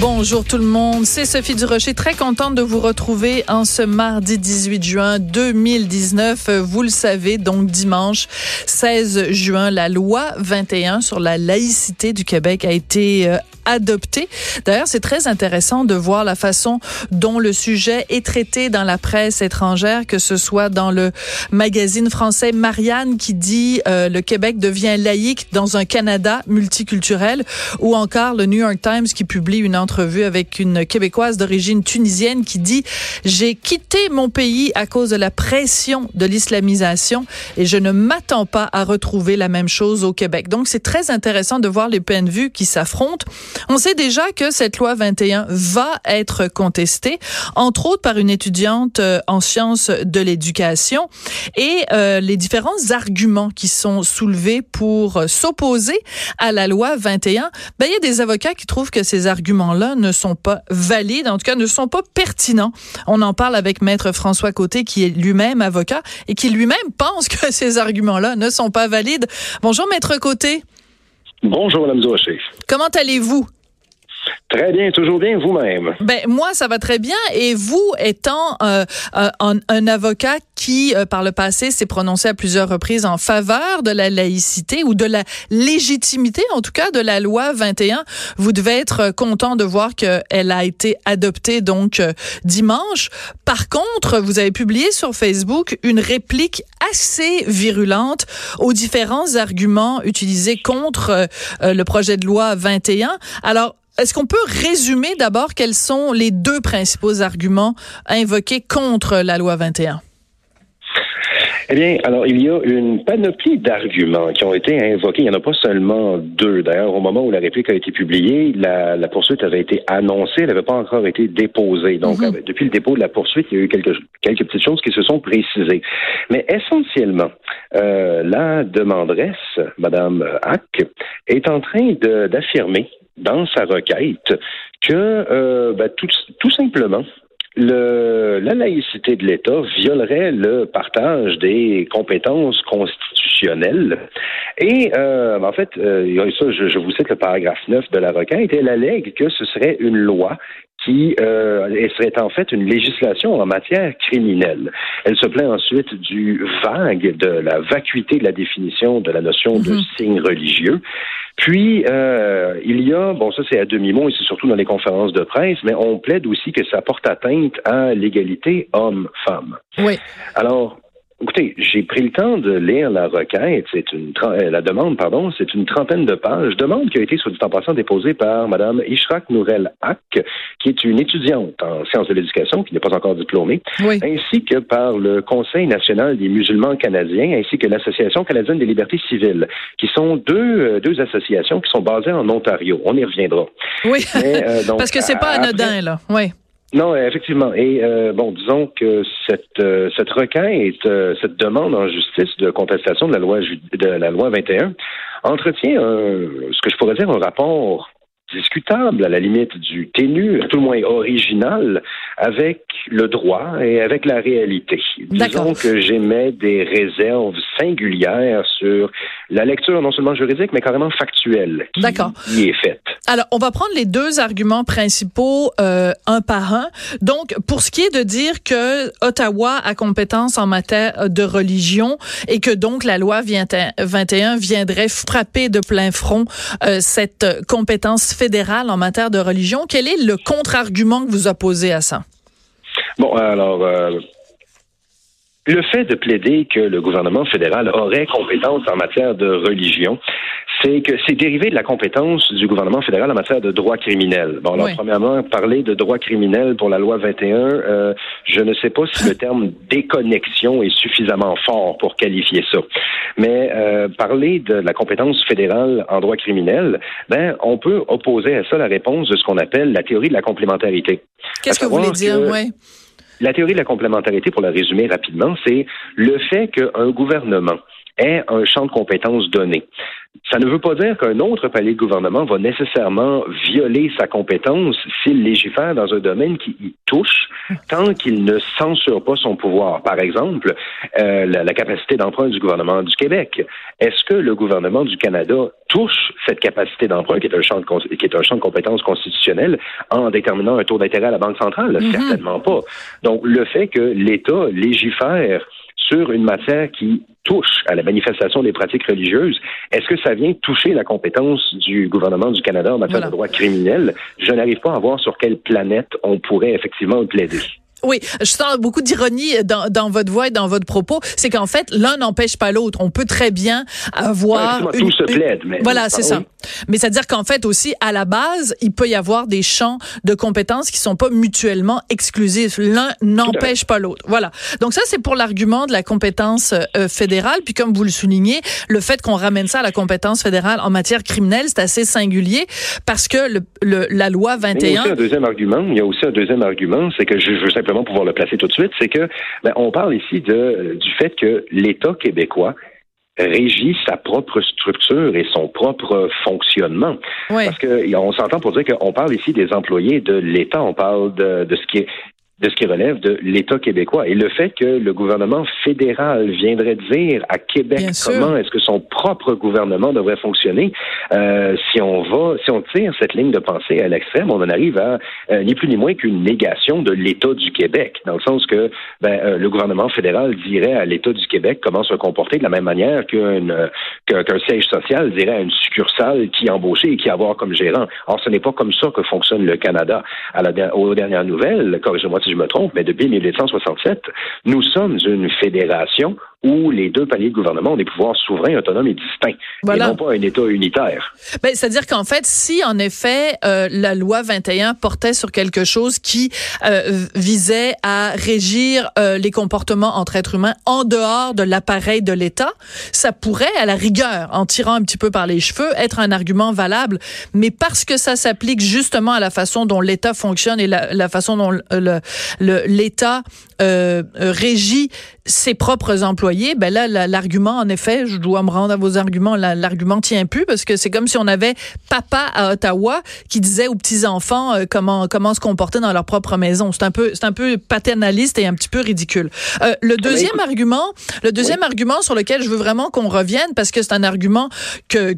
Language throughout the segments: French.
Bonjour tout le monde, c'est Sophie Durocher, très contente de vous retrouver en ce mardi 18 juin 2019. Vous le savez, donc dimanche 16 juin, la loi 21 sur la laïcité du Québec a été adoptée. D'ailleurs, c'est très intéressant de voir la façon dont le sujet est traité dans la presse étrangère, que ce soit dans le magazine français Marianne qui dit le Québec devient laïque dans un Canada multiculturel, ou encore le New York Times qui publie une entrevue avec une Québécoise d'origine tunisienne qui dit « J'ai quitté mon pays à cause de la pression de l'islamisation et je ne m'attends pas à retrouver la même chose au Québec. » Donc, c'est très intéressant de voir les points de vue qui s'affrontent. On sait déjà que cette loi 21 va être contestée, entre autres par une étudiante en sciences de l'éducation, et les différents arguments qui sont soulevés pour s'opposer à la loi 21. Ben, il y a des avocats qui trouvent que ces arguments-là ne sont pas valides, en tout cas ne sont pas pertinents. On en parle avec Maître François Côté, qui est lui-même avocat et qui lui-même pense que ces arguments-là ne sont pas valides. Bonjour Maître Côté. Bonjour Mme Durocher. Comment allez-vous? Très bien, toujours bien, vous-même. Ben moi, ça va très bien. Et vous, étant un avocat qui, par le passé, s'est prononcé à plusieurs reprises en faveur de la laïcité ou de la légitimité, en tout cas, de la loi 21, vous devez être content de voir qu'elle a été adoptée donc dimanche. Par contre, vous avez publié sur Facebook une réplique assez virulente aux différents arguments utilisés contre le projet de loi 21. Alors, est-ce qu'on peut résumer d'abord quels sont les deux principaux arguments invoqués contre la loi 21? Eh bien, alors, il y a une panoplie d'arguments qui ont été invoqués. Il n'y en a pas seulement deux. D'ailleurs, au moment où la réplique a été publiée, la poursuite avait été annoncée, elle n'avait pas encore été déposée. Donc, depuis le dépôt de la poursuite, il y a eu quelques petites choses qui se sont précisées. Mais essentiellement, la demanderesse, Mme Hak, est en train d'affirmer dans sa requête que tout simplement, la laïcité de l'État violerait le partage des compétences constitutionnelles. Et en fait, ça, je vous cite le paragraphe 9 de la requête, elle allègue que ce serait une loi qui serait en fait une législation en matière criminelle. Elle se plaint ensuite du vague, de la vacuité de la définition de la notion de signe religieux. Puis, il y a, bon, ça c'est à demi-mot et c'est surtout dans les conférences de presse, mais on plaide aussi que ça porte atteinte à l'égalité homme-femme. Oui. Alors, écoutez, j'ai pris le temps de lire la requête, c'est une trentaine de pages, demande qui a été, soit dit en passant, déposée par Mme Ichrak Nourel Hak, qui est une étudiante en sciences de l'éducation, qui n'est pas encore diplômée, oui, ainsi que par le Conseil national des musulmans canadiens, ainsi que l'Association canadienne des libertés civiles, qui sont deux associations qui sont basées en Ontario. On y reviendra. Oui, mais, donc, parce que c'est pas anodin, après, là, oui. Non, effectivement. Et disons que cette requête, cette demande en justice de contestation de la loi 21 entretient ce que je pourrais dire un rapport discutable, à la limite du ténu, à tout le moins original, avec le droit et avec la réalité. D'accord. Disons que j'émets des réserves singulières sur la lecture non seulement juridique, mais carrément factuelle qui est faite. Alors, on va prendre les deux arguments principaux un par un. Donc, pour ce qui est de dire que Ottawa a compétence en matière de religion et que donc la loi 21 viendrait frapper de plein front cette compétence fédérale en matière de religion, quel est le contre-argument que vous opposez à ça? Bon, alors... Le fait de plaider que le gouvernement fédéral aurait compétence en matière de religion, c'est que c'est dérivé de la compétence du gouvernement fédéral en matière de droit criminel. Bon, alors, Premièrement, parler de droit criminel pour la loi 21, je ne sais pas si le terme déconnexion est suffisamment fort pour qualifier ça. Mais parler de la compétence fédérale en droit criminel, on peut opposer à ça la réponse de ce qu'on appelle la théorie de la complémentarité. Qu'est-ce que vous voulez dire, La théorie de la complémentarité, pour la résumer rapidement, c'est le fait qu'un gouvernement ait un champ de compétences donné. Ça ne veut pas dire qu'un autre palier de gouvernement va nécessairement violer sa compétence s'il légifère dans un domaine qui y touche, tant qu'il ne censure pas son pouvoir. Par exemple, la capacité d'emprunt du gouvernement du Québec. Est-ce que le gouvernement du Canada touche cette capacité d'emprunt, qui est un champ de compétences constitutionnelles, en déterminant un taux d'intérêt à la Banque centrale? Certainement pas. Donc, le fait que l'État légifère sur une matière qui touche à la manifestation des pratiques religieuses, est-ce que ça vient toucher la compétence du gouvernement du Canada en matière de droit criminel? Je n'arrive pas à voir sur quelle planète on pourrait effectivement le plaider. Oui, je sens beaucoup d'ironie dans votre voix et dans votre propos. C'est qu'en fait, l'un n'empêche pas l'autre. On peut très bien avoir... tout se plaide. Voilà, c'est ça. Mais c'est-à-dire qu'en fait aussi, à la base, il peut y avoir des champs de compétences qui sont pas mutuellement exclusifs. L'un n'empêche pas l'autre. Voilà. Donc ça, c'est pour l'argument de la compétence fédérale. Puis comme vous le soulignez, le fait qu'on ramène ça à la compétence fédérale en matière criminelle, c'est assez singulier parce que la loi 21... Il y a aussi un deuxième argument, c'est que je veux simplement pouvoir le placer tout de suite, c'est que on parle ici du fait que l'État québécois régit sa propre structure et son propre fonctionnement. Oui. Parce qu'on s'entend pour dire qu'on parle ici des employés de l'État, on parle de ce qui relève de l'État québécois. Et le fait que le gouvernement fédéral viendrait dire à Québec comment est-ce que son propre gouvernement devrait fonctionner, si on tire cette ligne de pensée à l'extrême, on en arrive à ni plus ni moins qu'une négation de l'État du Québec, dans le sens que le gouvernement fédéral dirait à l'État du Québec comment se comporter de la même manière qu'un siège social dirait à une succursale qui embaucher et qui avoir comme gérant. Or, ce n'est pas comme ça que fonctionne le Canada. Aux dernières nouvelles, corrigez-moi si je me trompe, mais depuis 1867, nous sommes une fédération où les deux paliers de gouvernement ont des pouvoirs souverains, autonomes et distincts, et non pas un État unitaire. C'est-à-dire qu'en fait, si en effet la loi 21 portait sur quelque chose qui visait à régir les comportements entre êtres humains en dehors de l'appareil de l'État, ça pourrait, à la rigueur, en tirant un petit peu par les cheveux, être un argument valable. Mais parce que ça s'applique justement à la façon dont l'État fonctionne et la façon dont l'État régit ses propres employés, l'argument, en effet, je dois me rendre à vos arguments, l'argument tient plus, parce que c'est comme si on avait papa à Ottawa qui disait aux petits-enfants comment se comporter dans leur propre maison. C'est un peu paternaliste et un petit peu ridicule. Le deuxième argument sur lequel je veux vraiment qu'on revienne, parce que c'est un argument que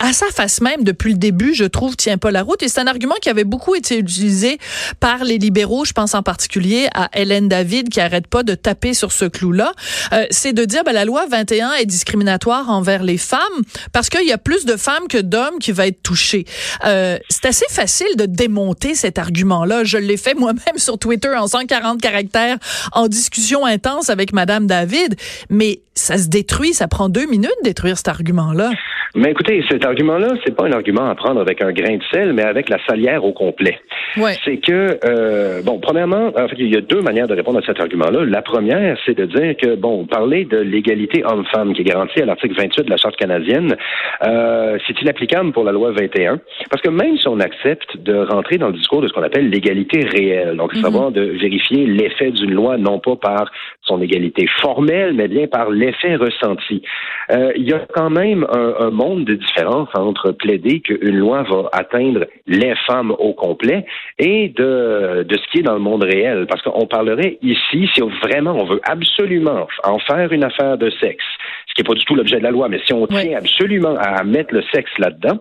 à sa face même, depuis le début, je trouve, tient pas la route. Et c'est un argument qui avait beaucoup été utilisé par les libéraux. Je pense en particulier à Hélène David, qui arrête pas de taper sur ce clou-là. C'est de dire, la loi 21 est discriminatoire envers les femmes parce qu'il y a plus de femmes que d'hommes qui va être touchées. C'est assez facile de démonter cet argument-là. Je l'ai fait moi-même sur Twitter en 140 caractères, en discussion intense avec Madame David. Mais ça se détruit. Ça prend 2 minutes de détruire cet argument-là. Mais écoutez, cet argument-là, c'est pas un argument à prendre avec un grain de sel, mais avec la salière au complet. Ouais. C'est que, premièrement, en fait, il y a 2 manières de répondre à cet argument-là. La première, c'est de dire que, parler de l'égalité homme-femme qui est garantie à l'article 28 de la Charte canadienne, c'est inapplicable pour la loi 21. Parce que même si on accepte de rentrer dans le discours de ce qu'on appelle l'égalité réelle, donc savoir de vérifier l'effet d'une loi, non pas par son égalité formelle, mais bien par l'effet ressenti. Il y a quand même un monde de différence entre plaider qu'une loi va atteindre les femmes au complet et de ce qui est dans le monde réel. Parce qu'on parlerait ici, si vraiment on veut absolument en faire une affaire de sexe, ce qui n'est pas du tout l'objet de la loi, mais si on tient absolument à mettre le sexe là-dedans,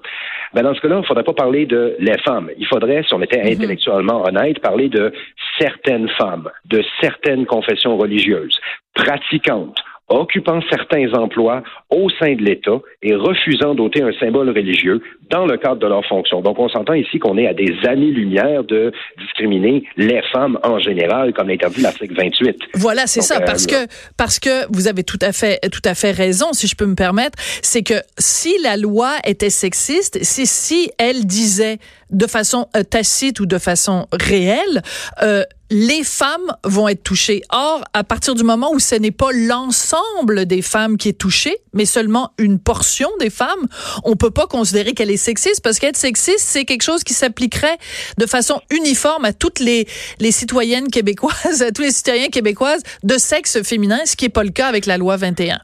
dans ce cas-là, il ne faudrait pas parler de les femmes. Il faudrait, si on était intellectuellement honnête, parler de certaines femmes, de certaines confessions religieuses, pratiquantes, occupant certains emplois au sein de l'État et refusant d'ôter un symbole religieux dans le cadre de leur fonction. Donc, on s'entend ici qu'on est à des années-lumière de discriminer les femmes en général, comme l'interdit l'article 28. Voilà, c'est ça, parce que vous avez tout à fait raison, si je peux me permettre, c'est que si la loi était sexiste, si elle disait de façon tacite ou de façon réelle, les femmes vont être touchées. Or, à partir du moment où ce n'est pas l'ensemble des femmes qui est touchée, mais seulement une portion des femmes, on peut pas considérer qu'elle est sexiste, parce qu'être sexiste, c'est quelque chose qui s'appliquerait de façon uniforme à toutes les citoyennes québécoises, à tous les citoyens québécoises de sexe féminin, ce qui est pas le cas avec la loi 21.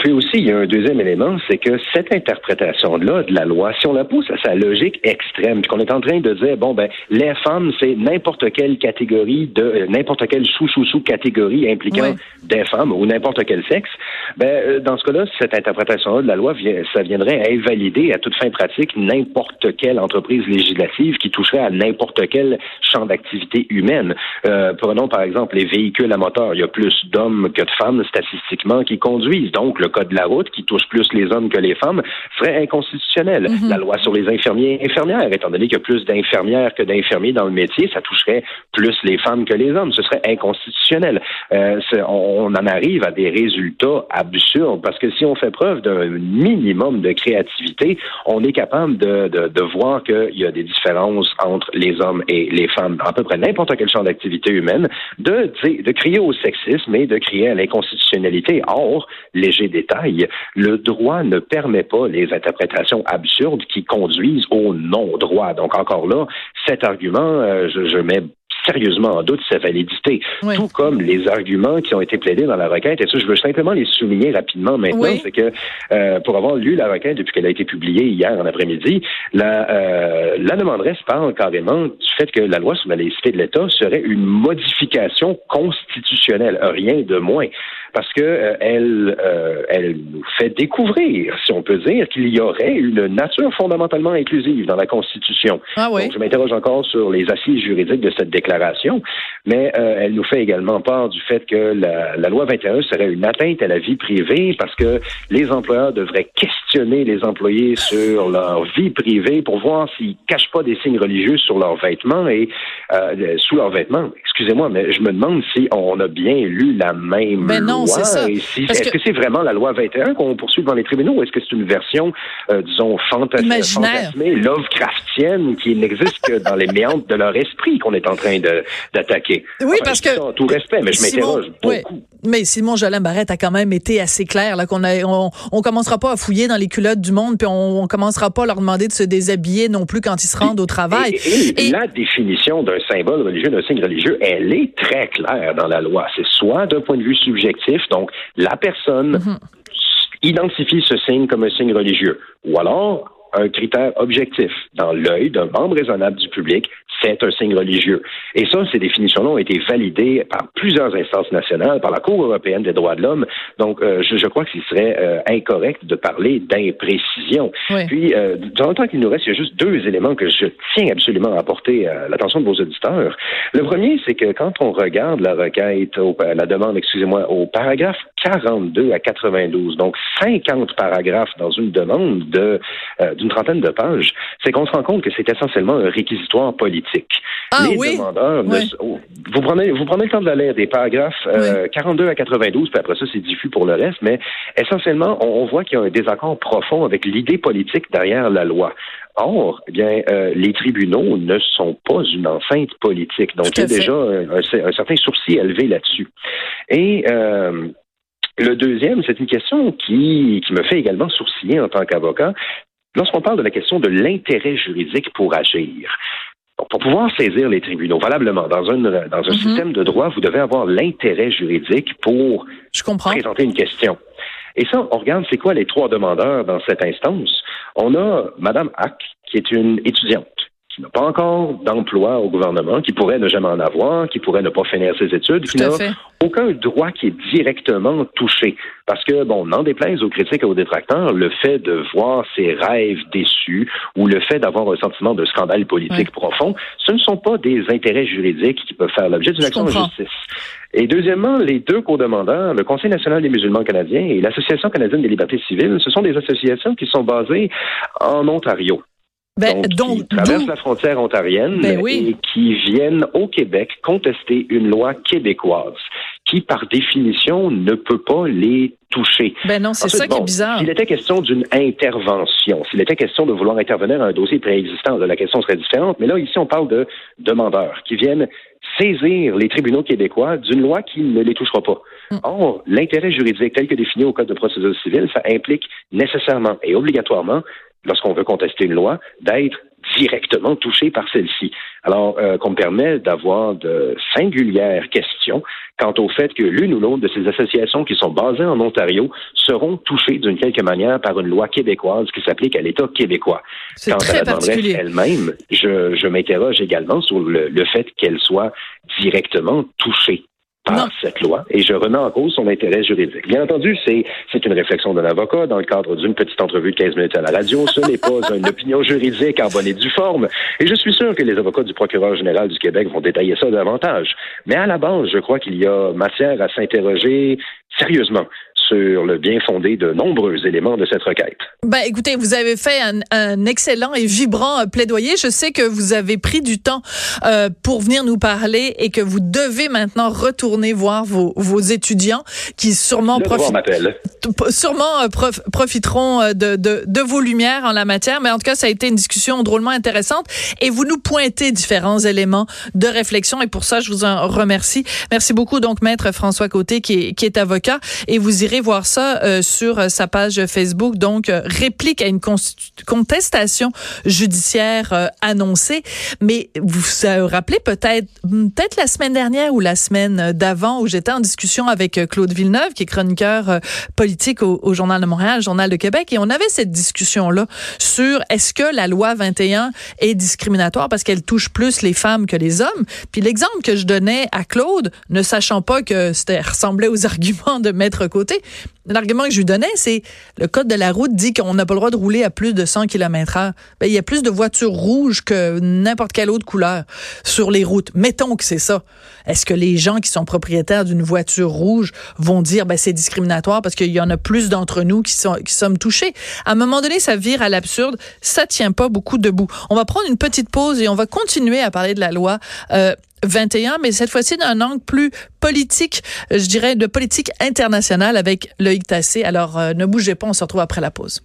Puis aussi, il y a un deuxième élément, c'est que cette interprétation-là de la loi, si on la pousse à sa logique extrême, puis qu'on est en train de dire, les femmes, c'est n'importe quelle catégorie de, n'importe quelle sous-catégorie impliquant des femmes ou n'importe quel sexe, dans ce cas-là, cette interprétation-là de la loi, ça viendrait à invalider à toute fin pratique n'importe quelle entreprise législative qui toucherait à n'importe quel champ d'activité humaine. Prenons par exemple les véhicules à moteur. Il y a plus d'hommes que de femmes statistiquement qui conduisent. Donc, le code de la route, qui touche plus les hommes que les femmes, serait inconstitutionnel. Mm-hmm. La loi sur les infirmiers et infirmières, étant donné qu'il y a plus d'infirmières que d'infirmiers dans le métier, ça toucherait plus les femmes que les hommes. Ce serait inconstitutionnel. On en arrive à des résultats absurdes, parce que si on fait preuve d'un minimum de créativité, on est capable de voir qu'il y a des différences entre les hommes et les femmes dans à peu près n'importe quel champ d'activité humaine, de crier au sexisme et de crier à l'inconstitutionnalité. Or, léger détail, le droit ne permet pas les interprétations absurdes qui conduisent au non-droit. Donc, encore là, cet argument, je mets sérieusement en doute sa validité. Oui. Tout comme les arguments qui ont été plaidés dans la requête, et ça, je veux simplement les souligner rapidement maintenant, c'est que pour avoir lu la requête depuis qu'elle a été publiée hier en après-midi, la demanderesse parle carrément du fait que la loi sur la laïcité de l'État serait une modification constitutionnelle, rien de moins, parce que elle nous fait découvrir, si on peut dire, qu'il y aurait une nature fondamentalement inclusive dans la Constitution. Ah oui. Donc, je m'interroge encore sur les assises juridiques de cette déclaration. Mais elle nous fait également part du fait que la loi 21 serait une atteinte à la vie privée, parce que les employeurs devraient questionner les employés sur leur vie privée pour voir s'ils ne cachent pas des signes religieux sur leurs vêtements et sous leurs vêtements. Excusez-moi, mais je me demande si on a bien lu la même loi. C'est ça. Est-ce que c'est vraiment la loi 21 qu'on poursuit devant les tribunaux, ou est-ce que c'est une version, disons, fantasmée, lovecraftienne, qui n'existe que dans les méandres de leur esprit qu'on est en train d'attaquer. Oui, parce que... En tout respect, mais je m'interroge beaucoup. Oui, mais Simon Jolin-Barrette a quand même été assez clair, là, qu'on commencera pas à fouiller dans les culottes du monde, puis on commencera pas à leur demander de se déshabiller non plus quand ils se rendent au travail. Et la définition d'un symbole religieux, d'un signe religieux, elle est très claire dans la loi. C'est soit d'un point de vue subjectif, donc la personne identifie ce signe comme un signe religieux, ou alors un critère objectif. Dans l'œil d'un membre raisonnable du public, c'est un signe religieux. Et ça, ces définitions-là ont été validées par plusieurs instances nationales, par la Cour européenne des droits de l'homme. Donc, je crois que ce serait incorrect de parler d'imprécision. Oui. Puis, dans le temps qu'il nous reste, il y a juste deux éléments que je tiens absolument à apporter à l'attention de vos auditeurs. Le premier, c'est que quand on regarde la requête, la demande, excusez-moi, au paragraphe 42 à 92, donc 50 paragraphes dans une demande d'une trentaine de pages, c'est qu'on se rend compte que c'est essentiellement un réquisitoire politique. Vous prenez le temps de la lire des paragraphes 42 à 92, puis après ça, c'est diffus pour le reste, mais essentiellement, on voit qu'il y a un désaccord profond avec l'idée politique derrière la loi. Or, les tribunaux ne sont pas une enceinte politique, donc il y a déjà un certain sourcil à lever là-dessus. Et... le deuxième, c'est une question qui me fait également sourciller en tant qu'avocat. Lorsqu'on parle de la question de l'intérêt juridique pour agir, pour pouvoir saisir les tribunaux, valablement, dans un système de droit, vous devez avoir l'intérêt juridique pour présenter une question. Et ça, on regarde c'est quoi les trois demandeurs dans cette instance. On a Mme Hak, qui est une étudiante, qui n'a pas encore d'emploi au gouvernement, qui pourrait ne jamais en avoir, qui pourrait ne pas finir ses études, qui n'a aucun droit qui est directement touché. Parce que, bon, n'en déplaise aux critiques et aux détracteurs, le fait de voir ses rêves déçus ou le fait d'avoir un sentiment de scandale politique profond, ce ne sont pas des intérêts juridiques qui peuvent faire l'objet d'une action en justice. Et deuxièmement, les deux co-demandeurs, le Conseil national des musulmans canadiens et l'Association canadienne des libertés civiles, ce sont des associations qui sont basées en Ontario. Donc, qui traversent la frontière ontarienne et qui viennent au Québec contester une loi québécoise qui, par définition, ne peut pas les toucher. Ben non, c'est ça qui est bizarre. S'il était question d'une intervention, s'il était question de vouloir intervenir dans un dossier préexistant, la question serait différente. Mais là, ici, on parle de demandeurs qui viennent saisir les tribunaux québécois d'une loi qui ne les touchera pas. Or, l'intérêt juridique tel que défini au Code de procédure civile, ça implique nécessairement et obligatoirement, lorsqu'on veut contester une loi, d'être directement touché par celle-ci. Alors, qu'on me permet d'avoir de singulières questions quant au fait que l'une ou l'autre de ces associations qui sont basées en Ontario seront touchées d'une quelque manière par une loi québécoise qui s'applique à l'État québécois. C'est quant très à la particulier. Elle-même, je m'interroge également sur le fait qu'elle soit directement touchée par cette loi, et je remets en cause son intérêt juridique. Bien entendu, c'est une réflexion d'un avocat dans le cadre d'une petite entrevue de 15 minutes à la radio. Ce n'est pas une opinion juridique en bonne et due forme. Et je suis sûr que les avocats du procureur général du Québec vont détailler ça davantage. Mais à la base, je crois qu'il y a matière à s'interroger sérieusement sur le bien fondé de nombreux éléments de cette requête. Ben, écoutez, vous avez fait un excellent et vibrant plaidoyer. Je sais que vous avez pris du temps pour venir nous parler et que vous devez maintenant retourner voir vos étudiants qui sûrement profiteront de vos lumières en la matière. Mais en tout cas, ça a été une discussion drôlement intéressante et vous nous pointez différents éléments de réflexion et pour ça, je vous en remercie. Merci beaucoup, donc, Maître François Côté qui est avocat et vous irez voir ça sur sa page Facebook, donc réplique à une contestation judiciaire annoncée. Mais vous vous rappelez peut-être la semaine dernière ou la semaine d'avant où j'étais en discussion avec Claude Villeneuve, qui est chroniqueur politique au Journal de Montréal, Journal de Québec, et on avait cette discussion-là sur est-ce que la loi 21 est discriminatoire parce qu'elle touche plus les femmes que les hommes. Puis l'exemple que je donnais à Claude, ne sachant pas que c'était ressemblait aux arguments de Maître Côté, l'argument que je lui donnais, c'est le code de la route dit qu'on n'a pas le droit de rouler à plus de 100 km/h. Ben, il y a plus de voitures rouges que n'importe quelle autre couleur sur les routes. Mettons que c'est ça. Est-ce que les gens qui sont propriétaires d'une voiture rouge vont dire ben c'est discriminatoire parce qu'il y en a plus d'entre nous qui sommes touchés? À un moment donné, ça vire à l'absurde. Ça tient pas beaucoup debout. On va prendre une petite pause et on va continuer à parler de la loi 21, mais cette fois-ci d'un angle plus politique, je dirais de politique internationale avec Loïc Tassé. Alors, ne bougez pas, on se retrouve après la pause.